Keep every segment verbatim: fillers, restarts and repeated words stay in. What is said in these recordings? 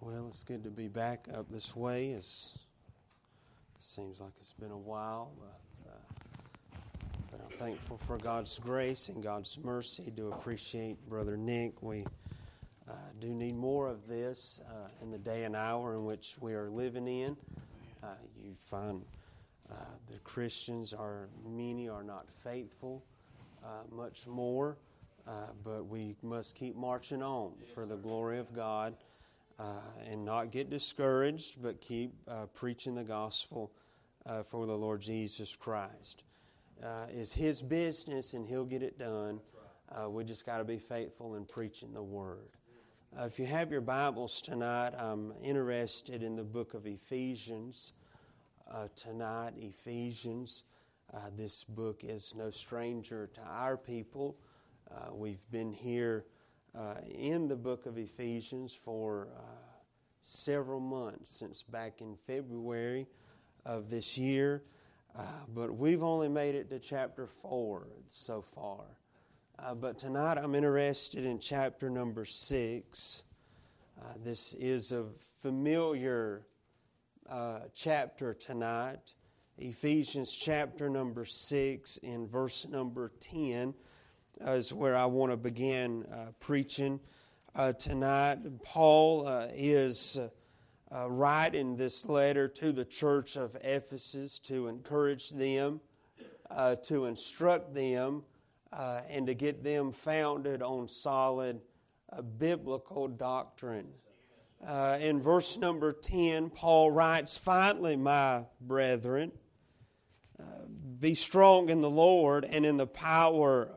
Well, it's good to be back up this way. It seems like it's been a while, but, uh, but I'm thankful for God's grace and God's mercy. Do appreciate Brother Nick. We uh, do need more of this uh, in the day and hour in which we are living in. Uh, you find uh, the Christians are many are not faithful uh, much more, uh, but we must keep marching on for the glory of God. Uh, and not get discouraged, but keep uh, preaching the gospel uh, for the Lord Jesus Christ. Uh, it's His business, and He'll get it done. Uh, we just got to be faithful in preaching the Word. Uh, if you have your Bibles tonight, I'm interested in the book of Ephesians. Uh, tonight, Ephesians, uh, this book is no stranger to our people. Uh, we've been here Uh, in the book of Ephesians for uh, several months, since back in February of this year. Uh, but we've only made it to chapter four so far. Uh, but tonight I'm interested in chapter number six. Uh, this is a familiar uh, chapter tonight. Ephesians chapter number six in verse number ten. Is where I want to begin uh, preaching uh, tonight. Paul uh, is uh, uh, writing this letter to the church of Ephesus to encourage them, uh, to instruct them, uh, and to get them founded on solid uh, biblical doctrine. Uh, in verse number ten, Paul writes, "Finally, my brethren, uh, be strong in the Lord and in the power of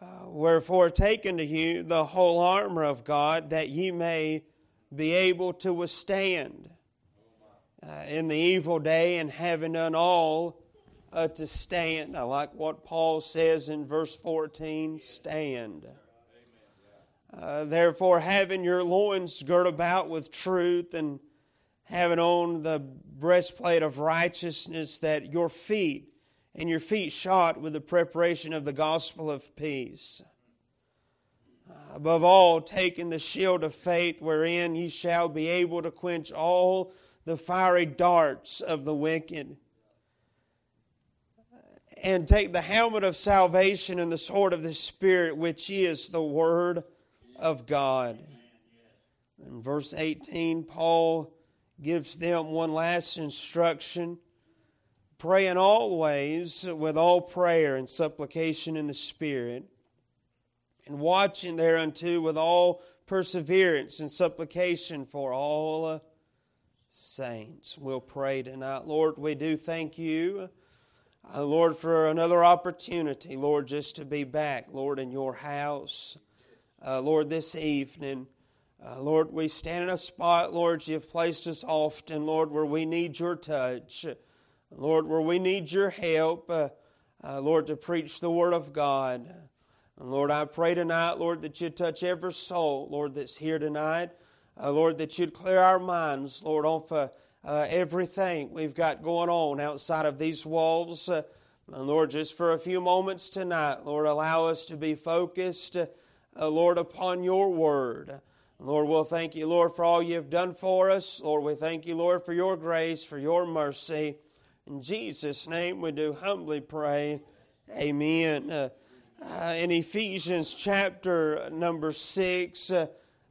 Uh, wherefore take unto you the whole armor of God, that ye may be able to withstand uh, in the evil day, and having done all uh, to stand." I like what Paul says in verse fourteen, stand. Uh, "therefore having your loins girt about with truth, and having on the breastplate of righteousness, that your feet and your feet shod with the preparation of the gospel of peace. Above all, taking the shield of faith, wherein ye shall be able to quench all the fiery darts of the wicked. And take the helmet of salvation and the sword of the Spirit, which is the Word of God." In verse eighteen, Paul gives them one last instruction. "Praying always with all prayer and supplication in the Spirit, and watching thereunto with all perseverance and supplication for all saints." We'll pray tonight. Lord, we do thank you, uh, Lord, for another opportunity, Lord, just to be back, Lord, in your house, uh, Lord, this evening. Uh, Lord, we stand in a spot, Lord, you've placed us often, Lord, where we need your touch. Lord, where we need your help, uh, uh, Lord, to preach the Word of God. And Lord, I pray tonight, Lord, that you touch every soul, Lord, that's here tonight. Uh, Lord, that you'd clear our minds, Lord, off uh, uh, everything we've got going on outside of these walls. Uh, and Lord, just for a few moments tonight, Lord, allow us to be focused, uh, uh, Lord, upon your Word. Lord, we'll thank you, Lord, for all you've done for us. Lord, we thank you, Lord, for your grace, for your mercy. In Jesus' name we do humbly pray, amen. Uh, uh, in Ephesians chapter number six, uh,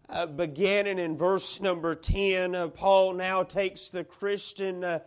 uh, beginning in verse number ten, uh, Paul now takes the Christian uh,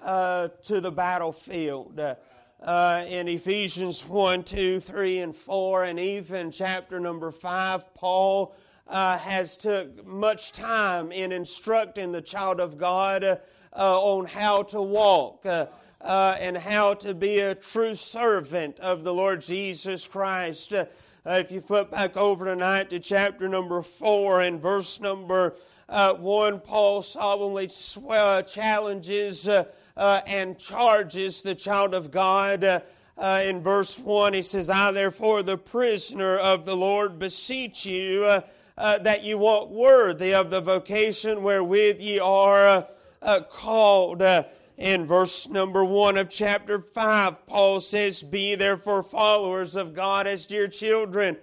uh, to the battlefield. Uh, uh, in Ephesians one, two, three, and four, and even chapter number five, Paul uh, has took much time in instructing the child of God uh, Uh, on how to walk uh, uh, and how to be a true servant of the Lord Jesus Christ. Uh, uh, if you flip back over tonight to chapter number four and verse number uh, one, Paul solemnly sw- uh, challenges uh, uh, and charges the child of God. Uh, uh, in verse one, he says, I therefore, the prisoner of the Lord, beseech you uh, uh, that you walk worthy of the vocation wherewith ye are uh, uh, called. Uh, in verse number one of chapter five, Paul says, be therefore followers of God as dear children.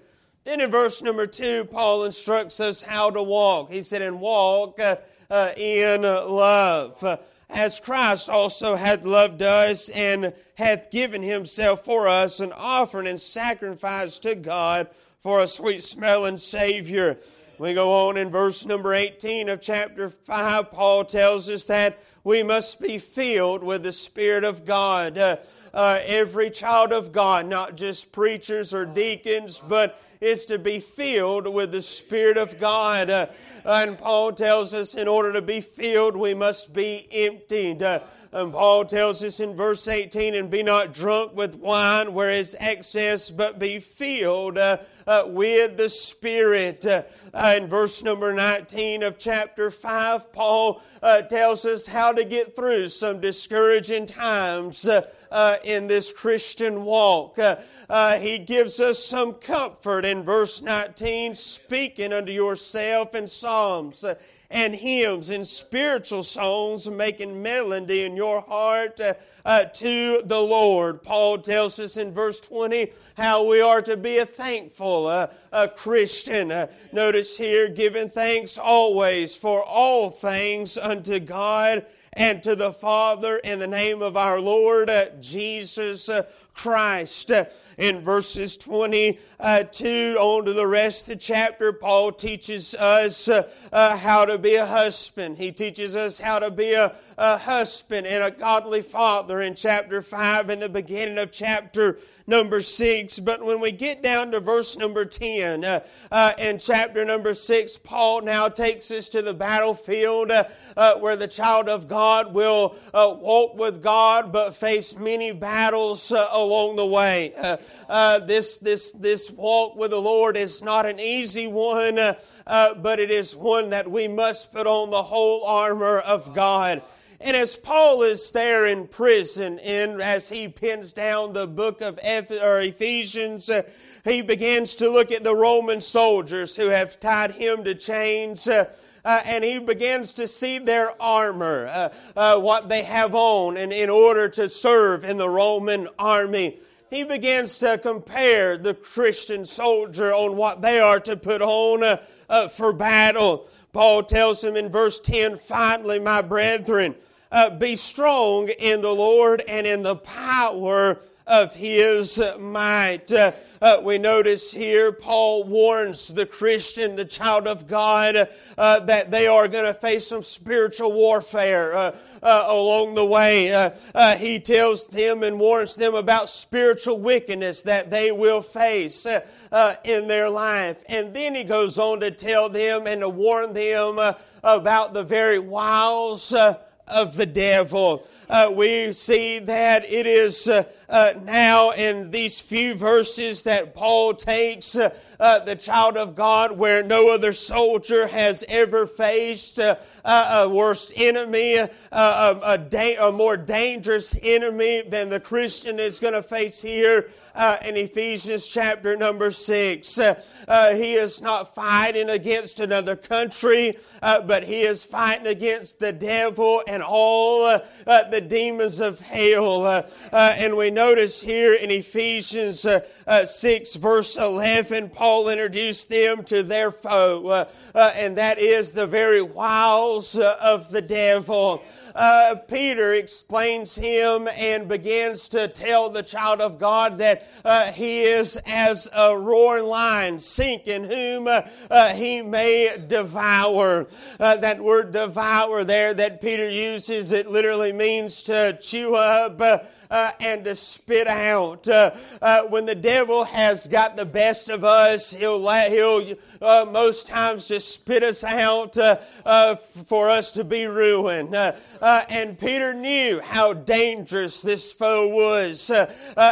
Then in verse number two, Paul instructs us how to walk. He said, and walk uh, uh, in love, uh, as Christ also hath loved us and hath given himself for us, an offering and sacrifice to God for a sweet-smelling Savior. We go on in verse number eighteen of chapter five, Paul tells us that we must be filled with the Spirit of God. Uh, Uh, every child of God, not just preachers or deacons, but is to be filled with the Spirit of God. Uh, and Paul tells us in order to be filled, we must be emptied. Uh, and Paul tells us in verse eighteen, and be not drunk with wine where is excess, but be filled uh, uh, with the Spirit. Uh, uh, in verse number nineteen of chapter five, Paul uh, tells us how to get through some discouraging times uh, Uh, in this Christian walk. Uh, uh, he gives us some comfort in verse nineteen, speaking unto yourself in psalms uh, and hymns and spiritual songs, making melody in your heart uh, uh, to the Lord. Paul tells us in verse twenty how we are to be a thankful uh, a Christian. Uh, notice here, giving thanks always for all things unto God and to the Father in the name of our Lord uh, Jesus uh, Christ. Uh, in verses twenty-two on to the rest of the chapter, Paul teaches us uh, uh, how to be a husband. He teaches us how to be a, a husband and a godly father in chapter five and the beginning of chapter number six. But when we get down to verse number ten, uh, uh, in chapter number six, Paul now takes us to the battlefield uh, uh, where the child of God will uh, walk with God but face many battles uh, along the way. Uh, uh, this, this, this walk with the Lord is not an easy one, uh, uh, but it is one that we must put on the whole armor of God. And as Paul is there in prison, and as he pins down the book of Ephesians, uh, he begins to look at the Roman soldiers who have tied him to chains, uh, uh, and he begins to see their armor, uh, uh, what they have on in, in order to serve in the Roman army. He begins to compare the Christian soldier on what they are to put on uh, uh, for battle. Paul tells him in verse ten, finally, my brethren, Uh, be strong in the Lord and in the power of His might. Uh, uh, we notice here Paul warns the Christian, the child of God, uh, that they are going to face some spiritual warfare uh, uh, along the way. Uh, uh, he tells them and warns them about spiritual wickedness that they will face uh, uh, in their life. And then he goes on to tell them and to warn them uh, about the very wiles uh, of the devil. Uh, we see that it is uh, uh, now in these few verses that Paul takes uh, uh, the child of God where no other soldier has ever faced uh, uh, a worse enemy, uh, a, a, da- a more dangerous enemy than the Christian is going to face here uh, in Ephesians chapter number six. Uh, uh, he is not fighting against another country, uh, but he is fighting against the devil and all uh, uh, the demons of hell. Uh, uh, and we notice here in Ephesians uh, uh, six verse eleven, Paul introduced them to their foe, uh, uh, and that is the very wiles uh, of the devil. Uh, Peter explains him and begins to tell the child of God that uh, he is as a roaring lion seeking whom uh, uh, he may devour. Uh, that word devour there that Peter uses, it literally means to chew up uh, Uh, and to spit out. Uh, uh, when the devil has got the best of us, he'll he'll uh, most times just spit us out uh, uh, for us to be ruined. Uh, uh, and Peter knew how dangerous this foe was uh, uh,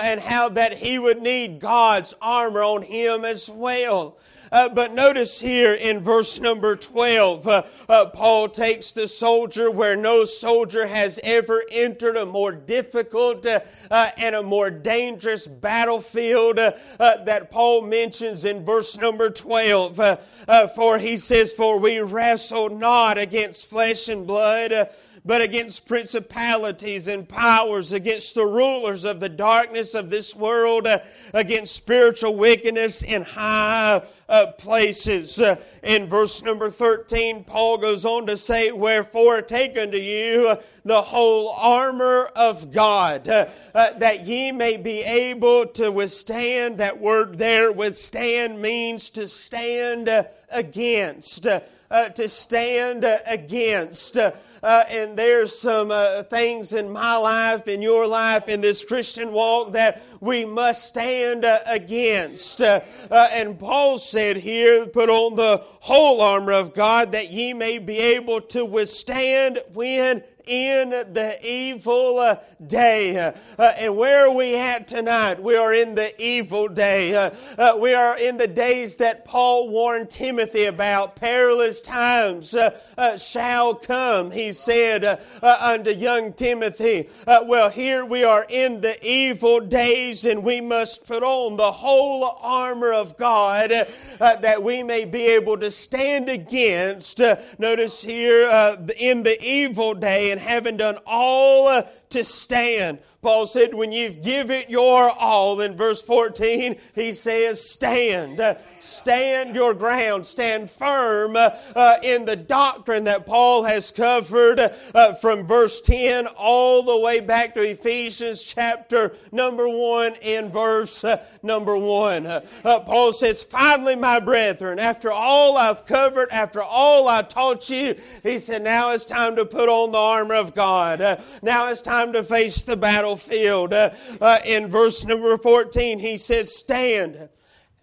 and how that he would need God's armor on him as well. Uh, but notice here in verse number twelve, uh, uh, Paul takes the soldier where no soldier has ever entered a more difficult uh, uh, and a more dangerous battlefield uh, uh, that Paul mentions in verse number twelve. Uh, uh, for he says, for we wrestle not against flesh and blood, uh, but against principalities and powers, against the rulers of the darkness of this world, uh, against spiritual wickedness in high uh, places. Uh, in verse number thirteen, Paul goes on to say, wherefore take unto you the whole armor of God, uh, uh, that ye may be able to withstand. That word there, withstand, means to stand uh, against. Uh, uh, to stand uh, against. Uh, Uh, and there's some uh, things in my life, in your life, in this Christian walk that we must stand uh, against. Uh, uh, and Paul said here, put on the whole armor of God that ye may be able to withstand when in the evil uh, day. Uh, uh, and where are we at tonight? We are in the evil day. Uh, uh, we are in the days that Paul warned Timothy about. Perilous times uh, uh, shall come, he said uh, uh, unto young Timothy. Uh, well, here we are in the evil days, and we must put on the whole armor of God uh, uh, that we may be able to stand against. Uh, notice here, uh, in the evil day, and having done all uh, to stand. Paul said, when you give it your all, in verse fourteen, he says, stand. Uh, stand your ground. Stand firm uh, uh, in the doctrine that Paul has covered uh, from verse ten all the way back to Ephesians chapter number one and verse uh, number one. Uh, uh, Paul says, finally, my brethren, after all I've covered, after all I taught you, he said, now it's time to put on the armor of God. Uh, now it's time to face the battle. Battlefield. Uh, uh, in verse number fourteen, he says, stand,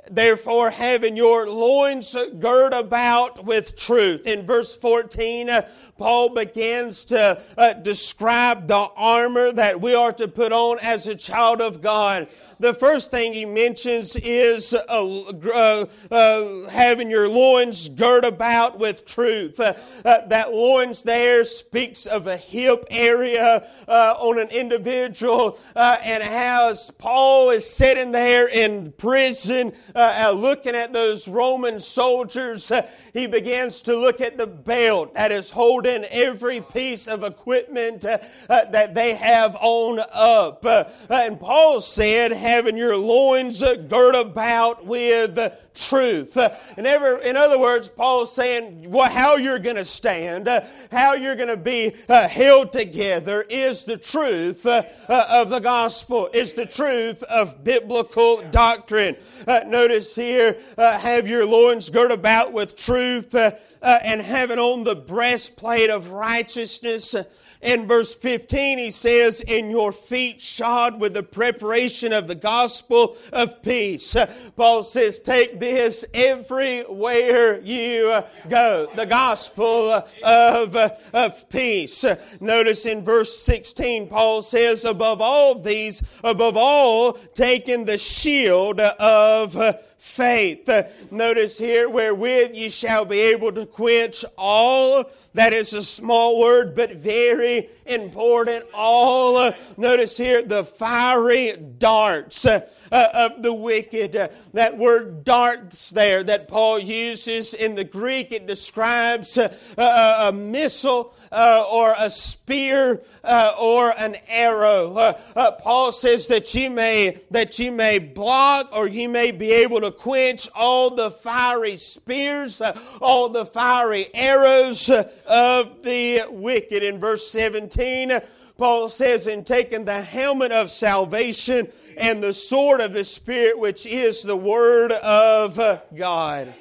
therefore, having your loins girt about with truth. In verse fourteen, uh, Paul begins to uh, describe the armor that we are to put on as a child of God. The first thing he mentions is uh, uh, uh, having your loins girt about with truth. Uh, uh, that loins there speaks of a hip area uh, on an individual, uh, and how Paul is sitting there in prison uh, uh, looking at those Roman soldiers, uh, he begins to look at the belt that is holding every piece of equipment uh, uh, that they have on up. Uh, and Paul said, having your loins girt about with truth. Uh, in, every, in other words, Paul's saying, well, how you're going to stand, uh, how you're going to be uh, held together is the truth uh, uh, of the gospel, is the truth of biblical doctrine. Uh, notice here, uh, have your loins girt about with truth uh, uh, and having on the breastplate of righteousness. In verse fifteen, he says, in your feet shod with the preparation of the gospel of peace. Paul says, take this everywhere you go. The gospel of, of peace. Notice in verse sixteen, Paul says, above all these, above all, taking the shield of faith. Notice here, wherewith ye shall be able to quench all. That is a small word, but very important. All, uh, notice here, the fiery darts uh, uh, of the wicked. Uh, that word darts there that Paul uses in the Greek, it describes uh, uh, a missile uh, or a spear uh, or an arrow. Uh, uh, Paul says that you may, that you may block, or you may be able to quench all the fiery spears, uh, all the fiery arrows uh, of the wicked. In verse seventeen, Paul says, in taking the helmet of salvation and the sword of the Spirit, which is the Word of God.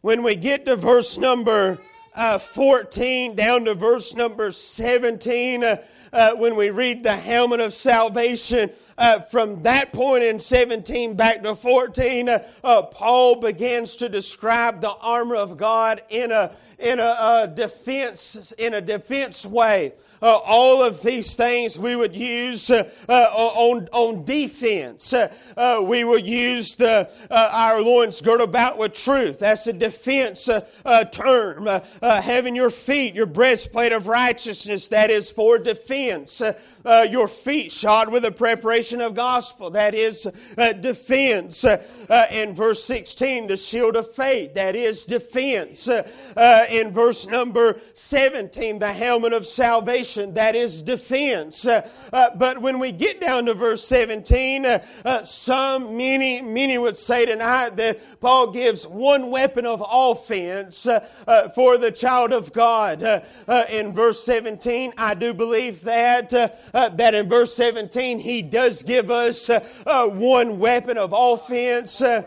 When we get to verse number uh, fourteen, down to verse number seventeen, uh, uh, when we read the helmet of salvation, Uh, from that point in seventeen back to fourteen, uh, uh, Paul begins to describe the armor of God in a in a, a defense in a defense way. uh, all of these things we would use uh, uh, on, on defense. Uh, uh, we would use the, uh, our loins girt about with truth. That's a defense uh, uh, term. Uh, uh, having your feet, your breastplate of righteousness, that is for defense. Uh, uh, your feet shod with the preparation of gospel, that is uh, defense. Uh, uh, in verse sixteen, the shield of faith, that is defense. Uh, uh, in verse number seventeen, the helmet of salvation, that is defense. Uh, uh, but when we get down to verse seventeen, uh, uh, some, many, many would say tonight that Paul gives one weapon of offense uh, uh, for the child of God. Uh, uh, in verse seventeen, I do believe that, uh, uh, that in verse seventeen, he does give us uh, uh, one weapon of offense. Uh,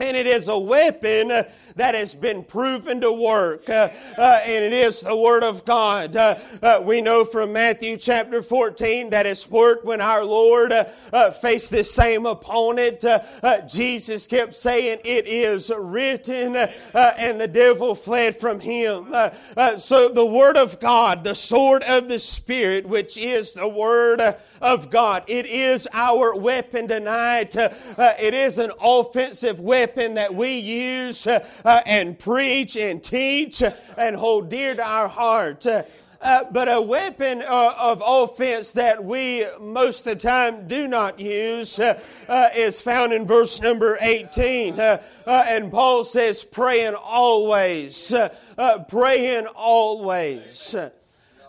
And it is a weapon uh, that has been proven to work. Uh, uh, and it is the Word of God. Uh, uh, we know from Matthew chapter fourteen that it's worked when our Lord uh, uh, faced this same opponent. Uh, uh, Jesus kept saying, "It is written," uh, uh, and the devil fled from him. Uh, uh, so the Word of God, the sword of the Spirit, which is the Word uh, of God. It is our weapon tonight. Uh, uh, it is an offensive weapon that we use uh, uh, and preach and teach uh, and hold dear to our heart. Uh, uh, but a weapon uh, of offense that we most of the time do not use uh, uh, is found in verse number eighteen. Uh, uh, and Paul says, praying always, uh, uh, praying always. Amen.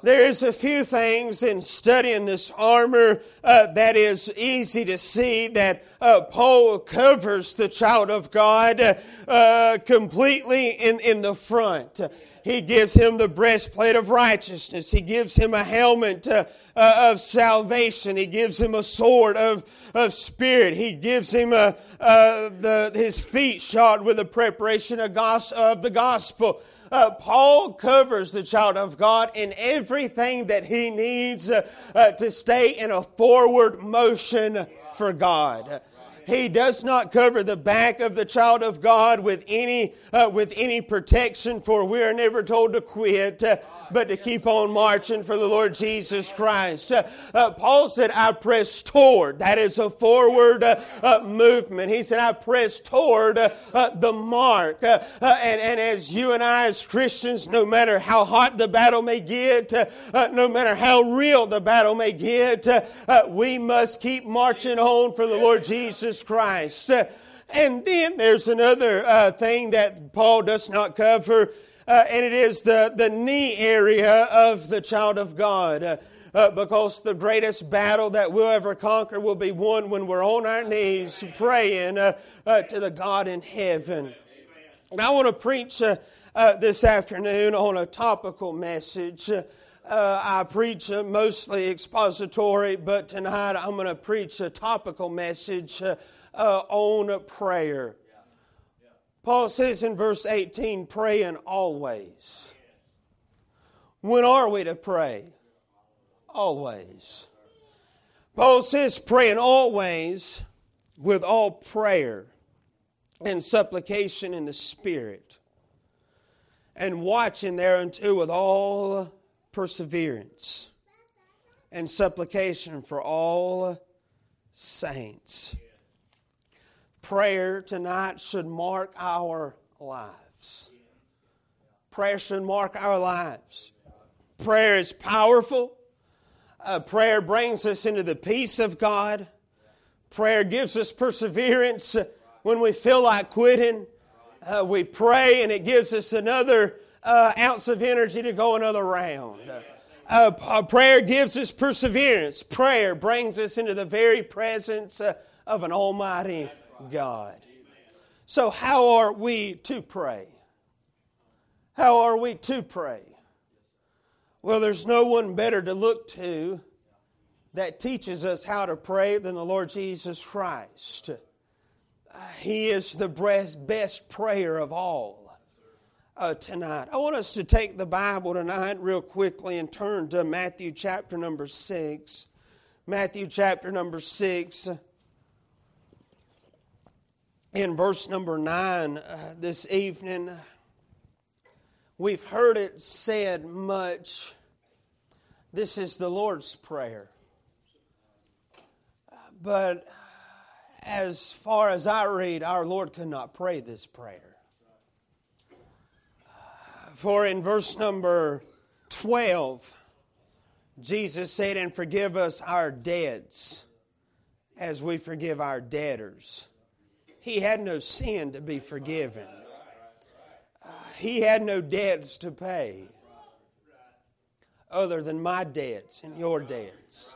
There is a few things in studying this armor uh, that is easy to see that uh, Paul covers the child of God uh, uh, completely in, in the front. He gives him the breastplate of righteousness. He gives him a helmet uh, uh, of salvation. He gives him a sword of, of spirit. He gives him a, uh, the, his feet shod with the preparation of, gos- of the gospel. Uh, Paul covers the child of God in everything that he needs uh, uh, to stay in a forward motion for God. He does not cover the back of the child of God with any uh, with any protection, for we are never told to quit, uh, but to keep on marching for the Lord Jesus Christ. Uh, uh, Paul said, I press toward. That is a forward uh, uh, movement. He said, I press toward uh, uh, the mark. Uh, uh, and, and as you and I as Christians, no matter how hot the battle may get, uh, uh, no matter how real the battle may get, uh, uh, we must keep marching on for the Lord Jesus Christ. Uh, and then there's another uh, thing that Paul does not cover, uh, and it is the, the knee area of the child of God. Uh, uh, because the greatest battle that we'll ever conquer will be won when we're on our knees praying uh, uh, to the God in heaven. And I want to preach uh, uh, this afternoon on a topical message. Uh, Uh, I preach uh, mostly expository, but tonight I'm going to preach a topical message uh, uh, on prayer. Yeah. Yeah. Paul says in verse eighteen, praying always. When are we to pray? Always. Paul says, praying always with all prayer and supplication in the Spirit, and watching thereunto with all perseverance and supplication for all saints. Prayer tonight should mark our lives. Prayer should mark our lives. Prayer is powerful. Uh, prayer brings us into the peace of God. Prayer gives us perseverance when we feel like quitting. Uh, we pray and it gives us another Uh, ounce of energy to go another round. Uh, uh, prayer gives us perseverance. Prayer brings us into the very presence uh, of an almighty God. So how are we to pray? How are we to pray? Well, there's no one better to look to that teaches us how to pray than the Lord Jesus Christ. Uh, he is the best prayer of all. Uh, tonight. I want us to take the Bible tonight real quickly and turn to Matthew chapter number six. Matthew chapter number six. In verse number nine uh, this evening, we've heard it said much This is the Lord's Prayer. But as far as I read, our Lord could not pray this prayer. For in verse number twelve, Jesus said, "And forgive us our debts as we forgive our debtors." He had no sin to be forgiven. Uh, he had no debts to pay other than my debts and your debts.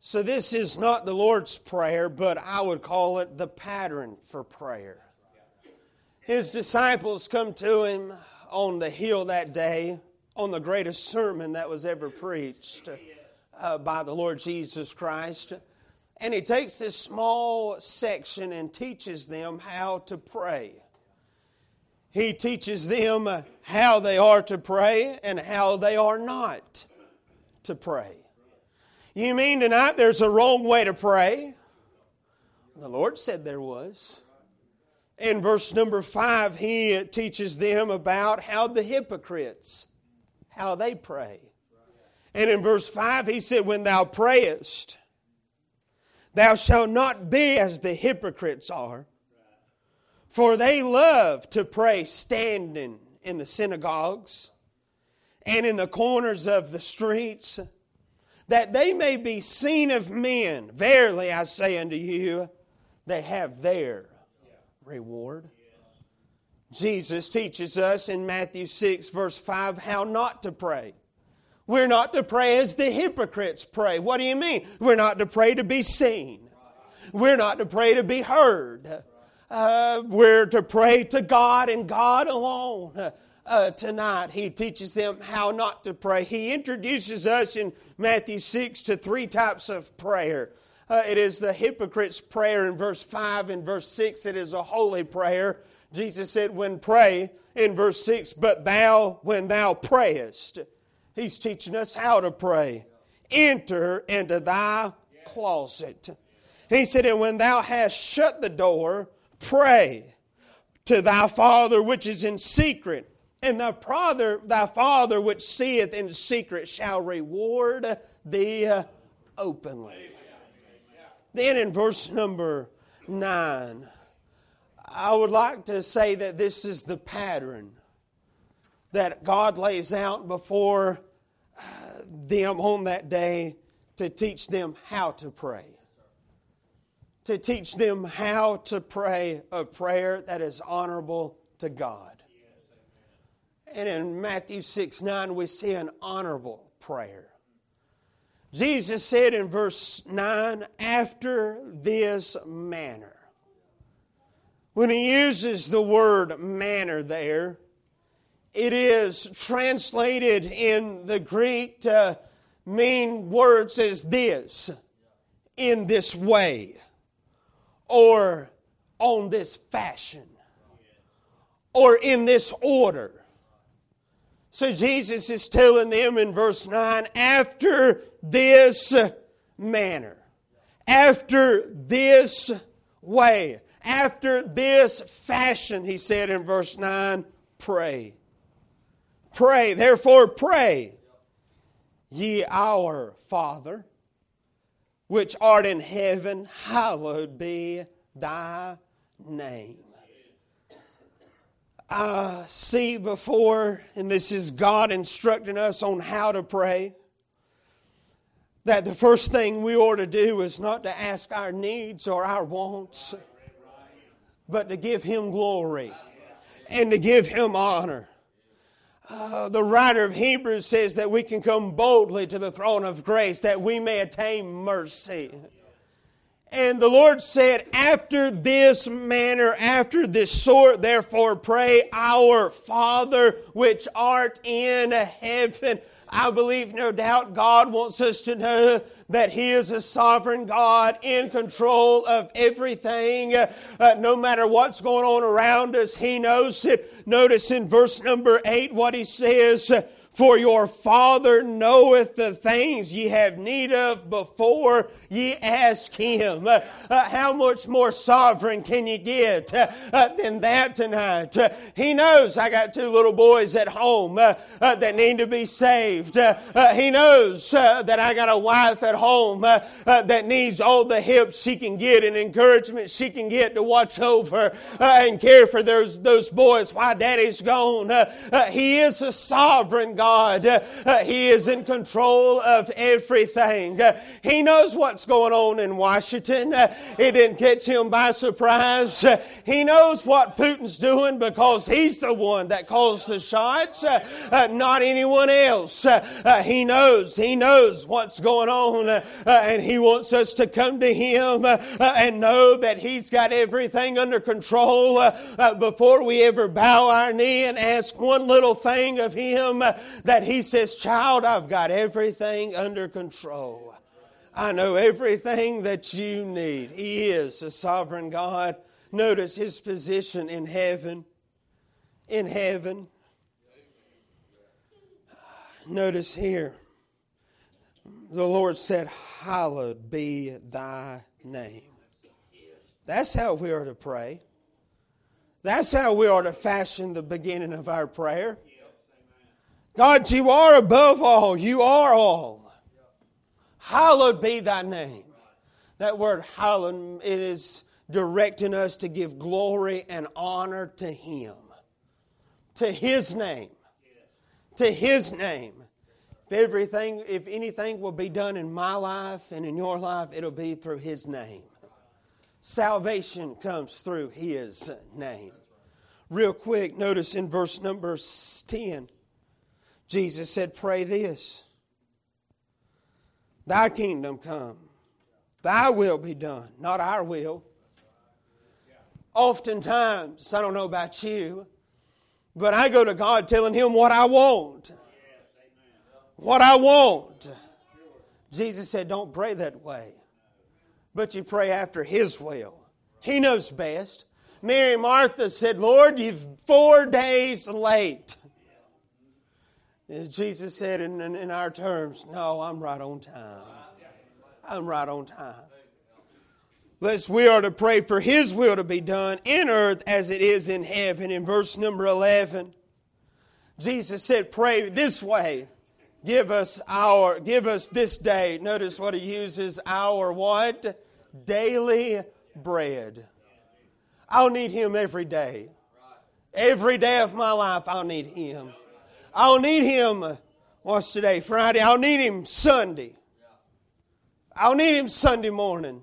So this is not the Lord's Prayer, but I would call it the pattern for prayer. His disciples come to Him on the hill that day, on the greatest sermon that was ever preached uh, by the Lord Jesus Christ. And He takes this small section and teaches them how to pray. He teaches them how they are to pray and how they are not to pray. You mean tonight there's a wrong way to pray? The Lord said there was. In verse number five, He teaches them about how the hypocrites, how they pray. And in verse five, He said, "When thou prayest, thou shalt not be as the hypocrites are, for they love to pray standing in the synagogues and in the corners of the streets, that they may be seen of men. Verily I say unto you, they have their reward." Jesus teaches us in Matthew six verse five how not to pray. We're not to pray as the hypocrites pray. What do you mean? We're not to pray to be seen. We're not to pray to be heard. Uh, we're to pray to God and God alone. Uh, tonight He teaches them how not to pray. He introduces us in Matthew six to three types of prayer. Uh, it is the hypocrite's prayer in verse five and verse six. It is a holy prayer. Jesus said, "When pray," in verse six, "But thou, when thou prayest," He's teaching us how to pray. "Enter into thy closet." He said, "And when thou hast shut the door, pray to thy Father which is in secret. And thy Father, thy Father which seeth in secret shall reward thee openly." Then in verse number nine, I would like to say that this is the pattern that God lays out before them on that day to teach them how to pray. To teach them how to pray a prayer that is honorable to God. And in Matthew six nine, we see an honorable prayer. Jesus said in verse nine, "After this manner." When He uses the word manner there, it is translated in the Greek to mean words as "this," "in this way," or "on this fashion," or "in this order." So Jesus is telling them in verse nine, after this manner, after this way, after this fashion, He said in verse nine, pray. Pray, therefore pray, "Ye our Father, which art in heaven, hallowed be thy name." I see before, and this is God instructing us on how to pray, that the first thing we ought to do is not to ask our needs or our wants, but to give Him glory and to give Him honor. Uh, the writer of Hebrews says that we can come boldly to the throne of grace that we may attain mercy. And the Lord said, after this manner, after this sort, therefore pray, "Our Father which art in heaven." I believe, no doubt, God wants us to know that He is a sovereign God in control of everything. Uh, uh, no matter what's going on around us, He knows it. Notice in verse number eight what He says, For your Father knoweth the things ye have need of before ye ask Him. Uh, uh, how much more sovereign can you get uh, uh, than that tonight? Uh, he knows I got two little boys at home uh, uh, that need to be saved. Uh, uh, he knows uh, that I got a wife at home uh, uh, that needs all the help she can get and encouragement she can get to watch over uh, and care for those, those boys while Daddy's gone. Uh, uh, he is a sovereign God. God. Uh, he is in control of everything. Uh, he knows what's going on in Washington. Uh, it didn't catch him by surprise. Uh, he knows what Putin's doing because he's the one that calls the shots, uh, uh, not anyone else. Uh, uh, he knows. He knows what's going on, uh, uh, and he wants us to come to him uh, uh, and know that he's got everything under control uh, uh, before we ever bow our knee and ask one little thing of him. Uh, That he says, child, I've got everything under control. I know everything that you need. He is a sovereign God. Notice his position in heaven. In heaven. Notice here. The Lord said, hallowed be thy name. That's how we are to pray. That's how we are to fashion the beginning of our prayer. God, you are above all. You are all. Hallowed be thy name. That word hallowed, it is directing us to give glory and honor to him. To his name. To his name. If everything, if anything will be done in my life and in your life, it'll be through his name. Salvation comes through his name. Real quick, notice in verse number ten. Jesus said, pray this, thy kingdom come, thy will be done, not our will. Oftentimes, I don't know about you, but I go to God telling him what I want. What I want. Jesus said, don't pray that way, but you pray after his will. He knows best. Mary Martha said, Lord, you're four days late. Jesus said in, in, in our terms, no, I'm right on time. I'm right on time. Lest we are to pray for his will to be done in earth as it is in heaven. In verse number eleven, Jesus said, pray this way. Give us our, give us this day. Notice what he uses, our what? Daily bread. I'll need him every day. Every day of my life, I'll need him. I'll need him, what's today, Friday? I'll need him Sunday. I'll need him Sunday morning.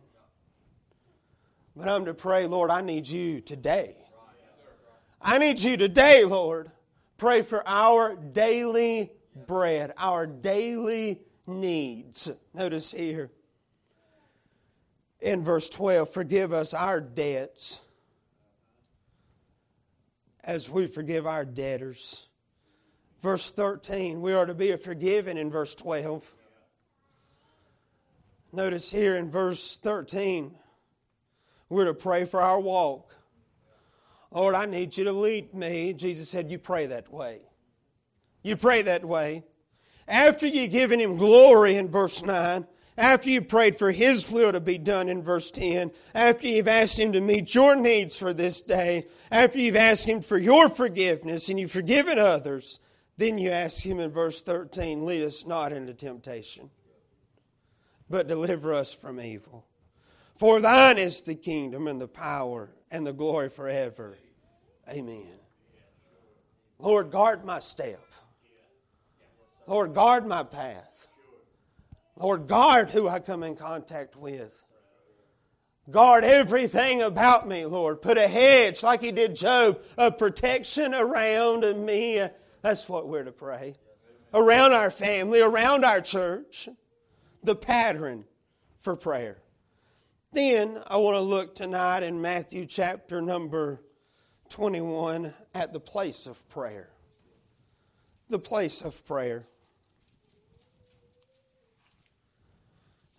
But I'm to pray, Lord, I need you today. I need you today, Lord. Pray for our daily bread, our daily needs. Notice here in verse twelve, forgive us our debts as we forgive our debtors. Verse thirteen, we are to be forgiven in verse twelve. Notice here in verse thirteen, we're to pray for our walk. Lord, I need you to lead me. Jesus said, you pray that way. You pray that way. After you've given him glory in verse nine, after you prayed for his will to be done in verse ten, after you've asked him to meet your needs for this day, after you've asked him for your forgiveness and you've forgiven others, then you ask him in verse thirteen, lead us not into temptation, but deliver us from evil. For thine is the kingdom and the power and the glory forever. Amen. Lord, guard my step. Lord, guard my path. Lord, guard who I come in contact with. Guard everything about me, Lord. Put a hedge, like he did Job, of protection around me. That's what we're to pray. Around our family, around our church. The pattern for prayer. Then I want to look tonight in Matthew chapter number twenty-one at the place of prayer. The place of prayer.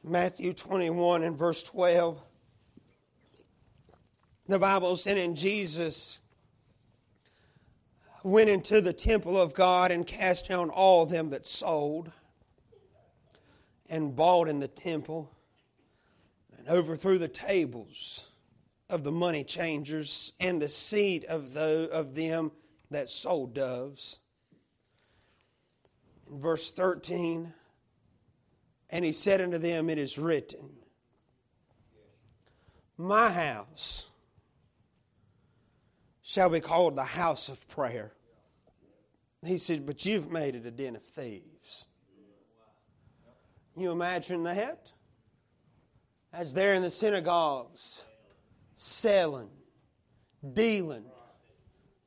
Matthew twenty-one and verse twelve. The Bible said, and Jesus went into the temple of God and cast down all them that sold and bought in the temple, and overthrew the tables of the money changers and the seat of the, of them that sold doves. In verse thirteen, and he said unto them, it is written, my house shall be called the house of prayer. He said, but you've made it a den of thieves. Can you imagine that? As they're in the synagogues, selling, dealing,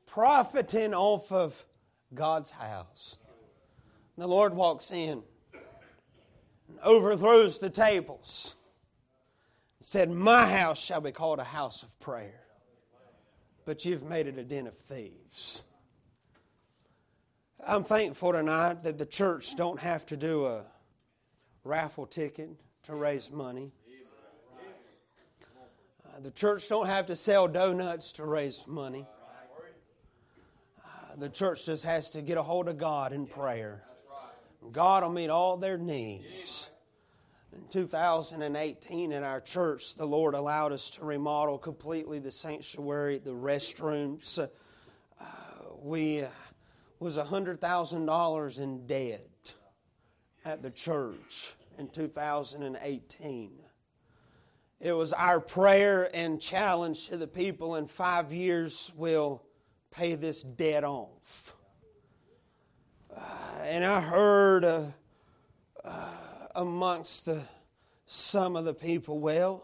profiting off of God's house. And the Lord walks in and overthrows the tables. He said, my house shall be called a house of prayer, but you've made it a den of thieves. I'm thankful tonight that the church don't have to do a raffle ticket to raise money. Uh, the church don't have to sell donuts to raise money. Uh, the church just has to get a hold of God in prayer. God will meet all their needs. In two thousand eighteen in our church, the Lord allowed us to remodel completely the sanctuary, the restrooms. Uh, uh, we uh, was one hundred thousand dollars in debt at the church in two thousand eighteen. It was our prayer and challenge to the people, in five years we'll pay this debt off. Uh, and I heard... Uh, uh, amongst the, some of the people, well,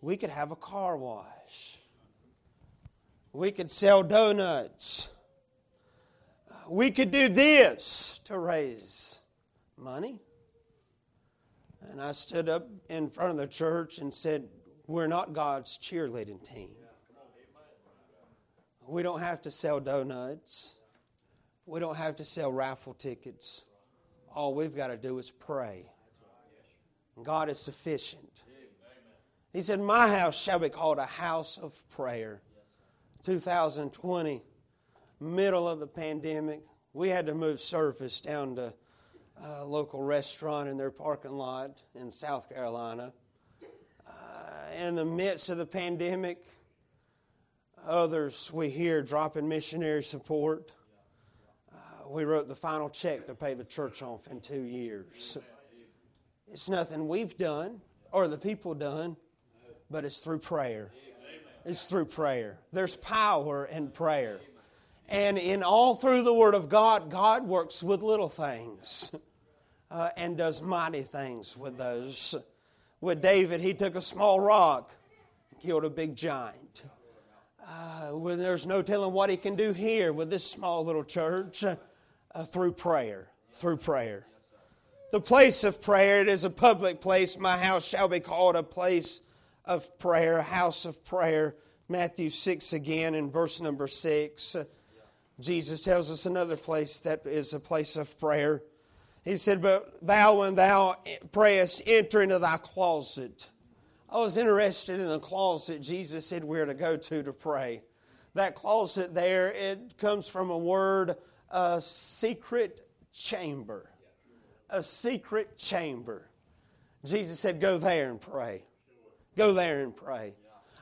we could have a car wash. We could sell donuts. We could do this to raise money. And I stood up in front of the church and said, we're not God's cheerleading team. We don't have to sell donuts. We don't have to sell raffle tickets. All we've got to do is pray. God is sufficient. He said, my house shall be called a house of prayer. twenty twenty, middle of the pandemic, we had to move service down to a local restaurant in their parking lot in South Carolina. Uh, in the midst of the pandemic, others we hear dropping missionary support. We wrote the final check to pay the church off in two years. It's nothing we've done or the people done, but it's through prayer. It's through prayer. There's power in prayer. And in all through the Word of God, God works with little things uh, and does mighty things with those. With David, he took a small rock and killed a big giant. Uh, when there's no telling what he can do here with this small little church. Uh, Uh, through prayer, through prayer. The place of prayer, it is a public place. My house shall be called a place of prayer, a house of prayer. Matthew six again in verse number six. Uh, Jesus tells us another place that is a place of prayer. He said, but thou, when thou prayest, enter into thy closet. I was interested in the closet Jesus said we're to go to to pray. That closet there, it comes from a word, a secret chamber. A secret chamber. Jesus said, go there and pray. Go there and pray.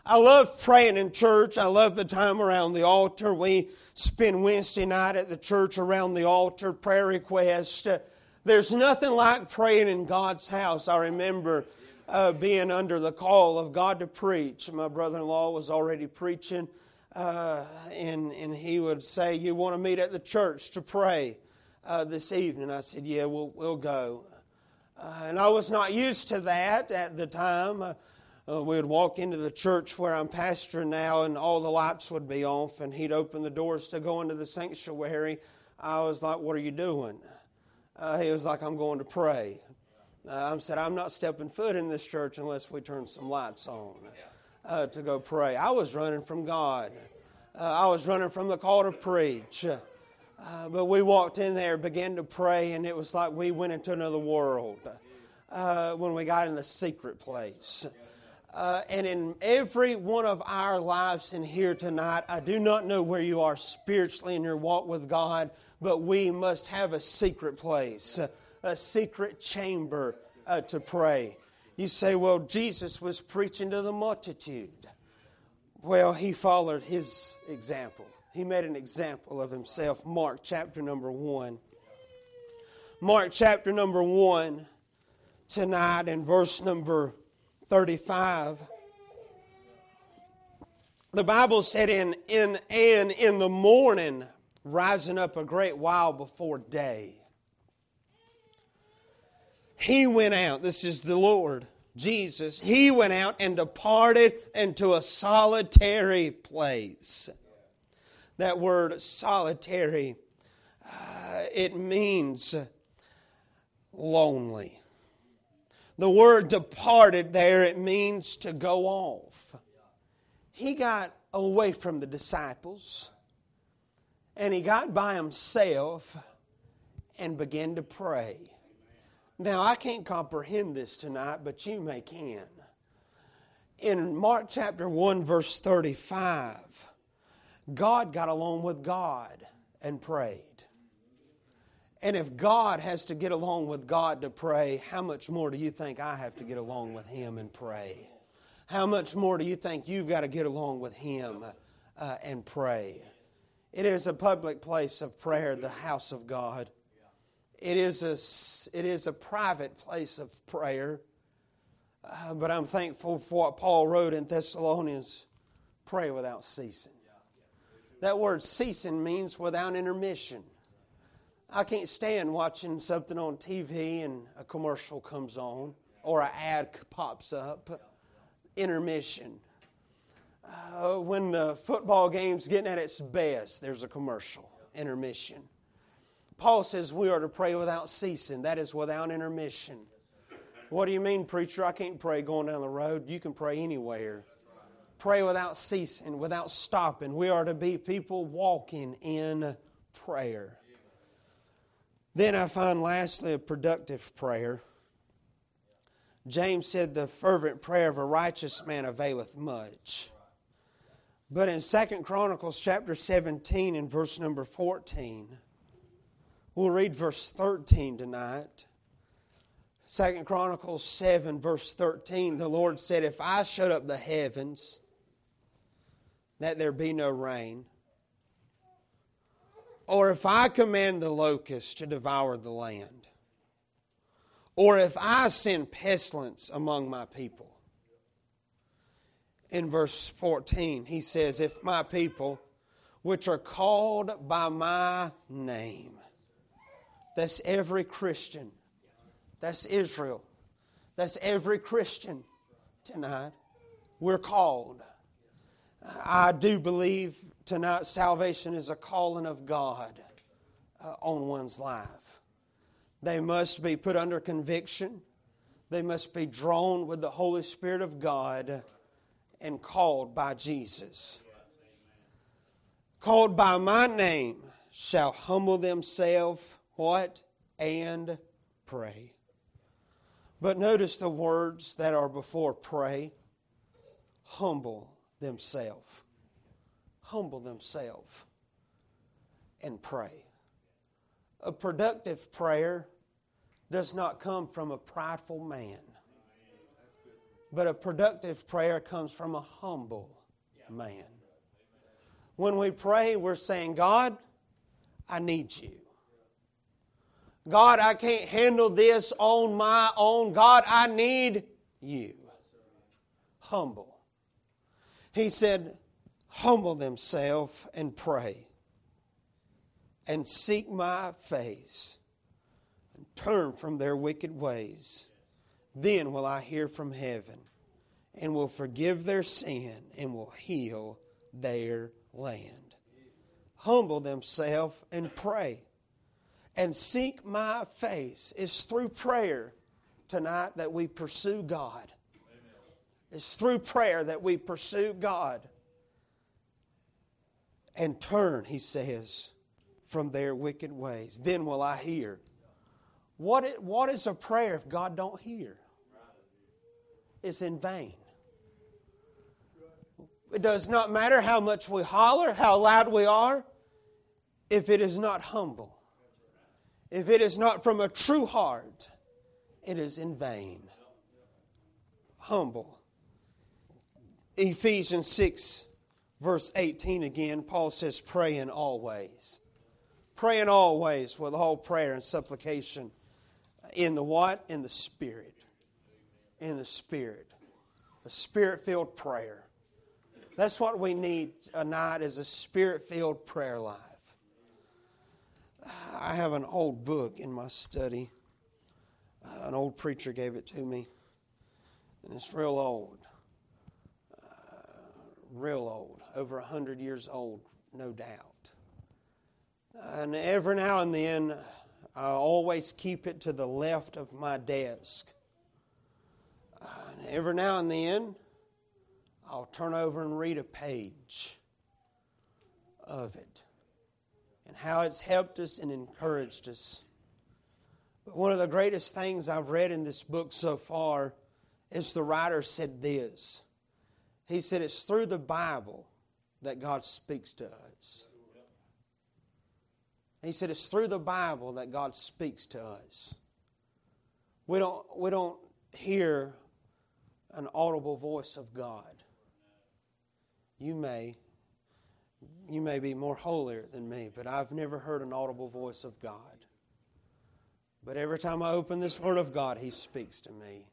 I love praying in church. I love the time around the altar. We spend Wednesday night at the church around the altar, prayer request. There's nothing like praying in God's house. I remember uh, being under the call of God to preach. My brother-in-law was already preaching. Uh, and and he would say, you want to meet at the church to pray uh, this evening? I said, yeah, we'll, we'll go. Uh, and I was not used to that at the time. Uh, uh, we would walk into the church where I'm pastoring now, and all the lights would be off, and he'd open the doors to go into the sanctuary. I was like, what are you doing? Uh, he was like, I'm going to pray. Uh, I said, I'm not stepping foot in this church unless we turn some lights on. Yeah. Uh, to go pray. I was running from God. Uh, I was running from the call to preach. Uh, but we walked in there, began to pray, and it was like we went into another world uh, when we got in the secret place. uh, and in every one of our lives in here tonight. I do not know where you are spiritually in your walk with God, but we must have a secret place, a secret chamber uh, to pray. You say, well, Jesus was preaching to the multitude. Well, he followed his example. He made an example of himself. Mark chapter number one. Mark chapter number one tonight in verse number thirty-five. The Bible said, in, in, and in the morning, rising up a great while before day, he went out. This is the Lord Jesus. He went out and departed into a solitary place. That word solitary, uh, it means lonely. The word departed there, it means to go off. He got away from the disciples, and he got by himself and began to pray. Now, I can't comprehend this tonight, but you may can. In Mark chapter one, verse thirty-five, God got along with God and prayed. And if God has to get along with God to pray, how much more do you think I have to get along with Him and pray? How much more do you think you've got to get along with Him uh, and pray? It is a public place of prayer, the house of God. It is a, it is a private place of prayer. Uh, but I'm thankful for what Paul wrote in Thessalonians, pray without ceasing. That word ceasing means without intermission. I can't stand watching something on T V and a commercial comes on or an ad pops up. Intermission. Uh, when the football game's getting at its best, there's a commercial. Intermission. Paul says we are to pray without ceasing. That is without intermission. What do you mean, preacher? I can't pray going down the road. You can pray anywhere. Pray without ceasing, without stopping. We are to be people walking in prayer. Then I find lastly a productive prayer. James said the fervent prayer of a righteous man availeth much. But in Second Chronicles chapter seventeen and verse number fourteen, we'll read verse thirteen tonight. Second Chronicles seven, verse thirteen, the Lord said, if I shut up the heavens, that there be no rain, or if I command the locusts to devour the land, or if I send pestilence among my people. In verse fourteen, he says, if my people, which are called by my name, that's every Christian. That's Israel. That's every Christian tonight. We're called. I do believe tonight salvation is a calling of God uh, on one's life. They must be put under conviction. They must be drawn with the Holy Spirit of God and called by Jesus. Called by my name shall humble themselves. What? And pray. But notice the words that are before pray. Humble themselves. Humble themselves and pray. A productive prayer does not come from a prideful man. But a productive prayer comes from a humble man. When we pray, we're saying, God, I need you. God, I can't handle this on my own. God, I need you. Humble. He said, humble themselves and pray and seek my face and turn from their wicked ways. Then will I hear from heaven and will forgive their sin and will heal their land. Humble themselves and pray. And seek my face. It's through prayer tonight that we pursue God. Amen. It's through prayer that we pursue God. And turn, he says, from their wicked ways. Then will I hear. What, what is a prayer if God don't hear? It's in vain. It does not matter how much we holler, how loud we are, if it is not humble. If it is not from a true heart, it is in vain. Humble. Ephesians six, verse eighteen again, Paul says, praying always. Praying always with all prayer and supplication. In the what? In the Spirit. In the Spirit. A Spirit-filled prayer. That's what we need tonight, is a Spirit-filled prayer life. I have an old book in my study. Uh, an old preacher gave it to me. And it's real old. Uh, real old. Over a hundred years old, no doubt. And every now and then, I always keep it to the left of my desk. Uh, and every now and then, I'll turn over and read a page of it. And how it's helped us and encouraged us. But one of the greatest things I've read in this book so far is the writer said this. He said, it's through the Bible that God speaks to us. He said, it's through the Bible that God speaks to us. We don't, we don't hear an audible voice of God. You may, you may be more holier than me, but I've never heard an audible voice of God. But every time I open this Word of God, He speaks to me.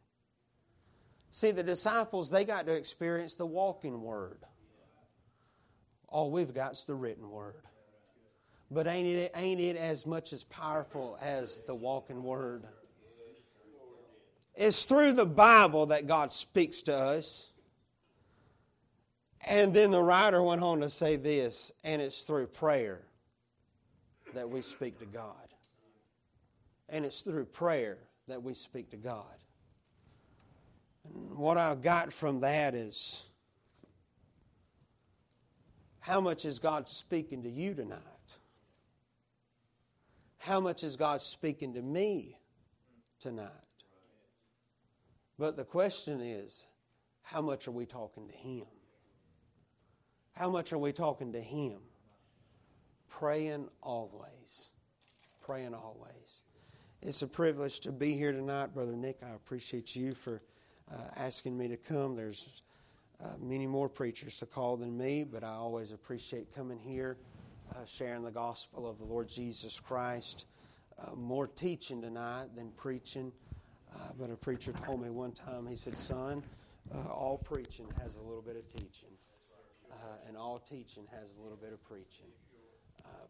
See, the disciples, they got to experience the walking Word. All we've got is the written Word. But ain't it, ain't it as much as powerful as the walking Word? It's through the Bible that God speaks to us. And then the writer went on to say this, and it's through prayer that we speak to God. And it's through prayer that we speak to God. And what I got from that is, how much is God speaking to you tonight? How much is God speaking to me tonight? But the question is, how much are we talking to Him? How much are we talking to Him? Praying always. Praying always. It's a privilege to be here tonight, Brother Nick. I appreciate you for uh, asking me to come. There's uh, many more preachers to call than me, but I always appreciate coming here, uh, sharing the gospel of the Lord Jesus Christ. Uh, more teaching tonight than preaching. Uh, but a preacher told me one time, he said, son, uh, all preaching has a little bit of teaching. Uh, and all teaching has a little bit of preaching.